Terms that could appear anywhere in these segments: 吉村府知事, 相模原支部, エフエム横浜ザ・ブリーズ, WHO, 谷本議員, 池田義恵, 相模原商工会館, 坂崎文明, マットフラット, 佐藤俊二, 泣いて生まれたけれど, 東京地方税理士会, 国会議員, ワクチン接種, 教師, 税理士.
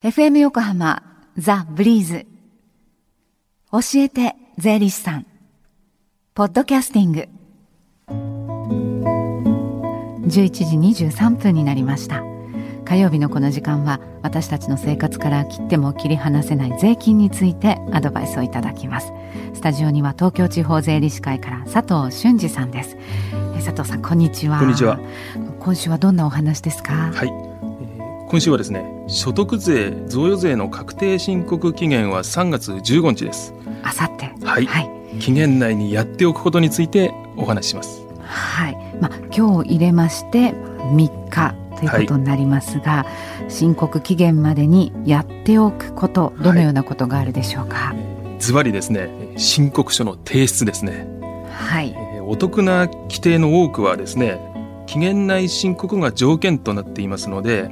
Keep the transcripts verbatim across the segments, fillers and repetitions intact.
エフエム 横浜ザ・ブリーズ教えて税理士さんポッドキャスティング、じゅういちじにじゅうさんぷんになりました。火曜日のこの時間は私たちの生活から切っても切り離せない税金についてアドバイスをいただきます。スタジオには東京地方税理士会から佐藤俊二さんです。佐藤さん、こんにちは。こんにちは。今週はどんなお話ですか？はい、今週はですね、所得税贈与税の確定申告期限はさんがつじゅうごにちです。あさって、はいはい、期限内にやっておくことについてお話しします。はい、まあ、今日入れましてみっかということになりますが、はい、申告期限までにやっておくこと、どのようなことがあるでしょうか？ズバリですね、申告書の提出ですね。はい、えー、お得な規定の多くはですね、期限内申告が条件となっていますので、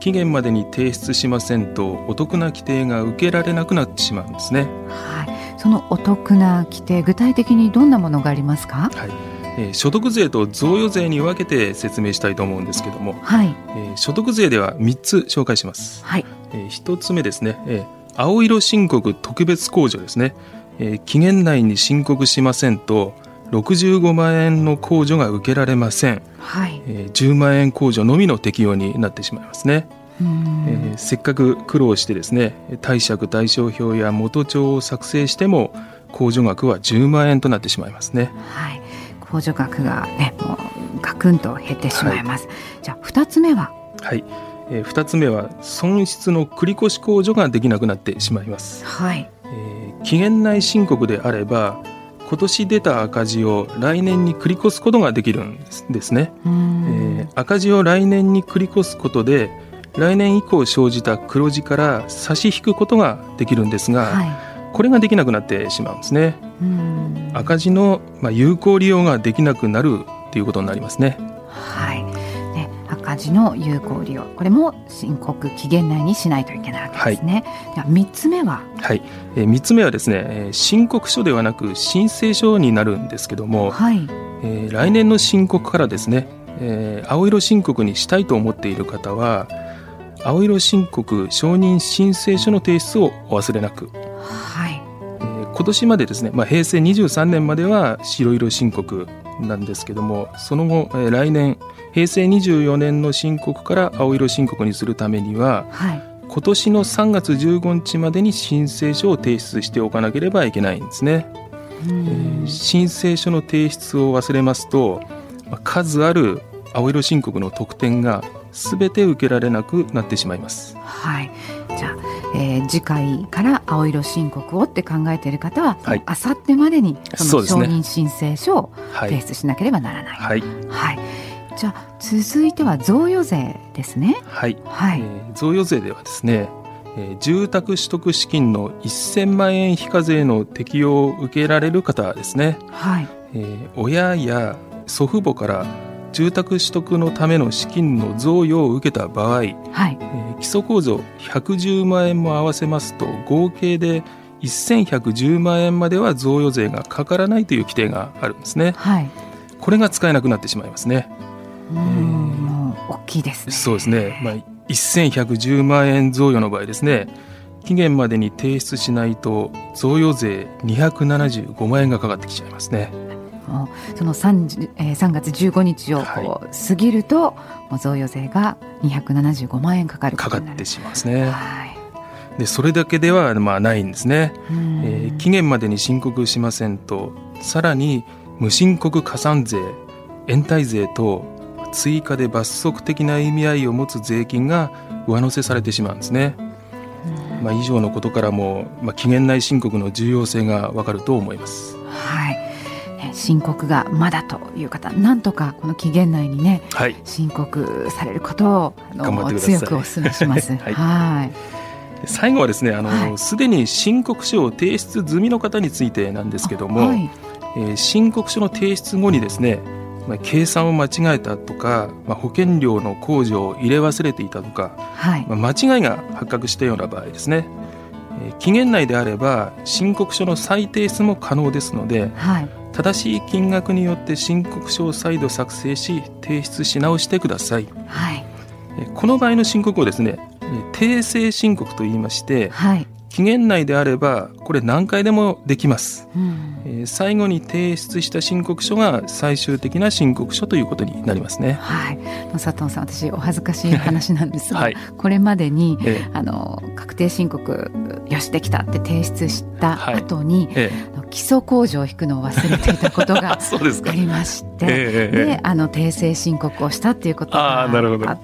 期限までに提出しませんとお得な規定が受けられなくなってしまうんですね。はい、そのお得な規定、具体的にどんなものがありますか？はい、えー、所得税と贈与税に分けて説明したいと思うんですけども、はい、えー、所得税ではみっつ紹介します。はい、えー、ひとつめですね、えー、青色申告特別控除ですね。えー、期限内に申告しませんとろくじゅうごまんえんの控除が受けられません。はい、えー、じゅうまんえん控除のみの適用になってしまいますね。うん、えー、せっかく苦労してですね、貸借対照表や元帳を作成しても控除額はじゅうまんえんとなってしまいますね。はい、控除額がね、もうガクンと減ってしまいます。はい、じゃあふたつめは？はい、えー、ふたつめは損失の繰越控除ができなくなってしまいます。はい、えー、期限内申告であれば今年出た赤字を来年に繰り越すことができるんですね。うーん、えー、赤字を来年に繰り越すことで来年以降生じた黒字から差し引くことができるんですが、はい、これができなくなってしまうんですね。うん、赤字の、まあ、有効利用ができなくなるということになりますね。はい、ね、赤字の有効利用、これも申告期限内にしないといけないわけですね。はい、ではみっつめは？はい、えー、みっつめはですね、申告書ではなく申請書になるんですけども、はい、えー、来年の申告からですね、えー、青色申告にしたいと思っている方は青色申告承認申請書の提出をお忘れなく。はい、えー、今年までですね、まあ、へいせいにじゅうさんねんまでは白色申告なんですけども、その後、えー、来年へいせいにじゅうよねんの申告から青色申告にするためには、はい、今年のさんがつじゅうごにちまでに申請書を提出しておかなければいけないんですね。うん、えー、申請書の提出を忘れますと、まあ、数ある青色申告の特典がすべて受けられなくなってしまいます。はい、じゃあ、えー、次回から青色申告をって考えている方は、はい、あさってまでにその承認申請書を提出しなければならない。はいはいはい、じゃあ続いては贈与税ですね。はい、はい、えー、贈与税ではですね、えー、住宅取得資金のせんまんえん非課税の適用を受けられる方ですね。はい、えー、親や祖父母から住宅取得のための資金の贈与を受けた場合、はい、えー、基礎控除ひゃくじゅうまんえんも合わせますと合計でせんひゃくじゅうまんえんまでは贈与税がかからないという規定があるんですね。はい、これが使えなくなってしまいますね。うーん、えー、大きいですね。そうですね、まあ、せんひゃくじゅうまんえん贈与の場合ですね、期限までに提出しないと贈与税にひゃくななじゅうごまんえんがかかってきちゃいますね。その 3, さんがつじゅうごにちを過ぎると、はい、贈与税がにひゃくななじゅうごまんえんかかることになる。かかってしまいますね。はい、でそれだけではまあないんですね。えー、期限までに申告しませんとさらに無申告加算税、延滞税と追加で罰則的な意味合いを持つ税金が上乗せされてしまうんですね。まあ、以上のことからも、まあ、期限内申告の重要性がわかると思います。はい、申告がまだという方、なんとかこの期限内にね、はい、申告されることをあの強くお勧めします。はいはい、最後はですね、すで、はい、に申告書を提出済みの方についてなんですけども、はい、えー、申告書の提出後にですね、まあ、計算を間違えたとか、まあ、保険料の控除を入れ忘れていたとか、はい、まあ、間違いが発覚したような場合ですね、えー、期限内であれば申告書の再提出も可能ですので、はい、正しい金額によって申告書を再度作成し提出し直してください。はい、この場合の申告をですね、訂正申告といいまして、はい、期限内であればこれ何回でもできます、うんえー、最後に提出した申告書が最終的な申告書ということになりますね、はい、佐藤さん、私お恥ずかしい話なんですが、はい、これまでに、ええ、あの確定申告よしできたって提出した後に、はいええ、基礎控除を引くのを忘れていたことがありまして、ええ、であの訂正申告をしたっていうことがあっ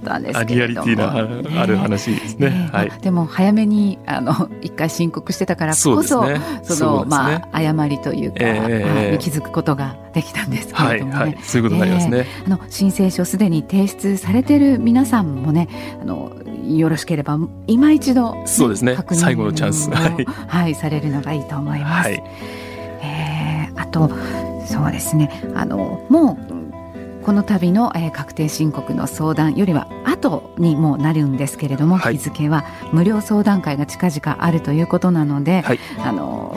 たんですけれども、あ、なるほど、リアリティのある話ですね、ね、はい、でも早めにあの一回申告してたからこそ、そのまあ誤りというか、ええ、気づくことができたんですけれどもね、はいはい、そういうことになりますね、えー、あの申請書すでに提出されてる皆さんもね、あのよろしければ今一度、ね、そうですね、確認を最後のチャンス、はいはい、されるのがいいと思います、はい、えー、あとそうですね、あのもうこの度の、えー、確定申告の相談よりは後にもなるんですけれども、はい、日付は無料相談会が近々あるということなので、はい、あの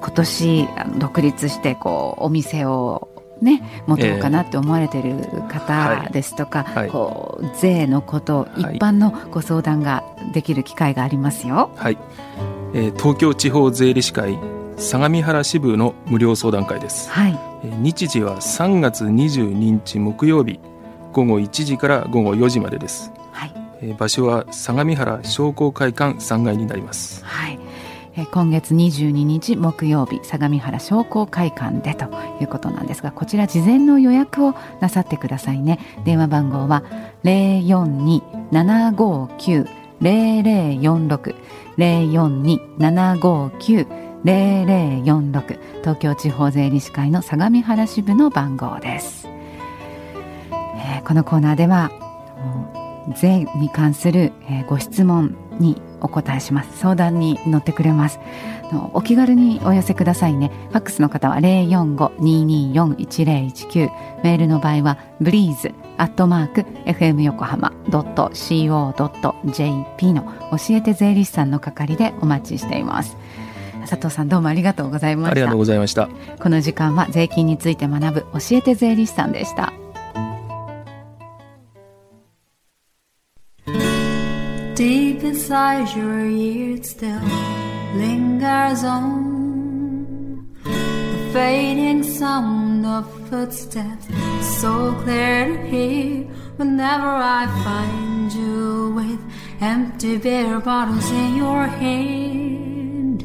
今年独立してこうお店をね、持とうかなって思われている方ですとか、えーはい、こう税のこと一般のご相談ができる機会がありますよ、はい、えー、東京地方税理士会相模原支部の無料相談会です、はい、えー、日時はさんがつにじゅうににち木曜日ごごいちじからごごよじまでです、はい、えー、場所は相模原商工会館さんがいになります、はい、今月にじゅうににち木曜日相模原商工会館でということなんですが、こちら事前の予約をなさってくださいね。電話番号は ゼロよんにーななごきゅうゼロゼロよんろく ゼロよんにーななごきゅうゼロゼロよんろく 東京地方税理士会の相模原支部の番号です、えー、このコーナーでは税に関するご質問にお答えします。相談に乗ってくれます。お気軽にお寄せくださいね。ファックスの方は ゼロよんごーにーにーよんいちゼロいちきゅう、 メールの場合は ブリーズアットマークエフエムよこはまドットシーオードットジェーピー の教えて税理士さんの係でお待ちしています。佐藤さん、どうもありがとうございました。ありがとうございました。この時間は税金について学ぶ教えて税理士さんでした。Deep inside your ear, it still lingers on the fading sound of footsteps, so clear to hear. Whenever I find you with empty beer bottles in your hand,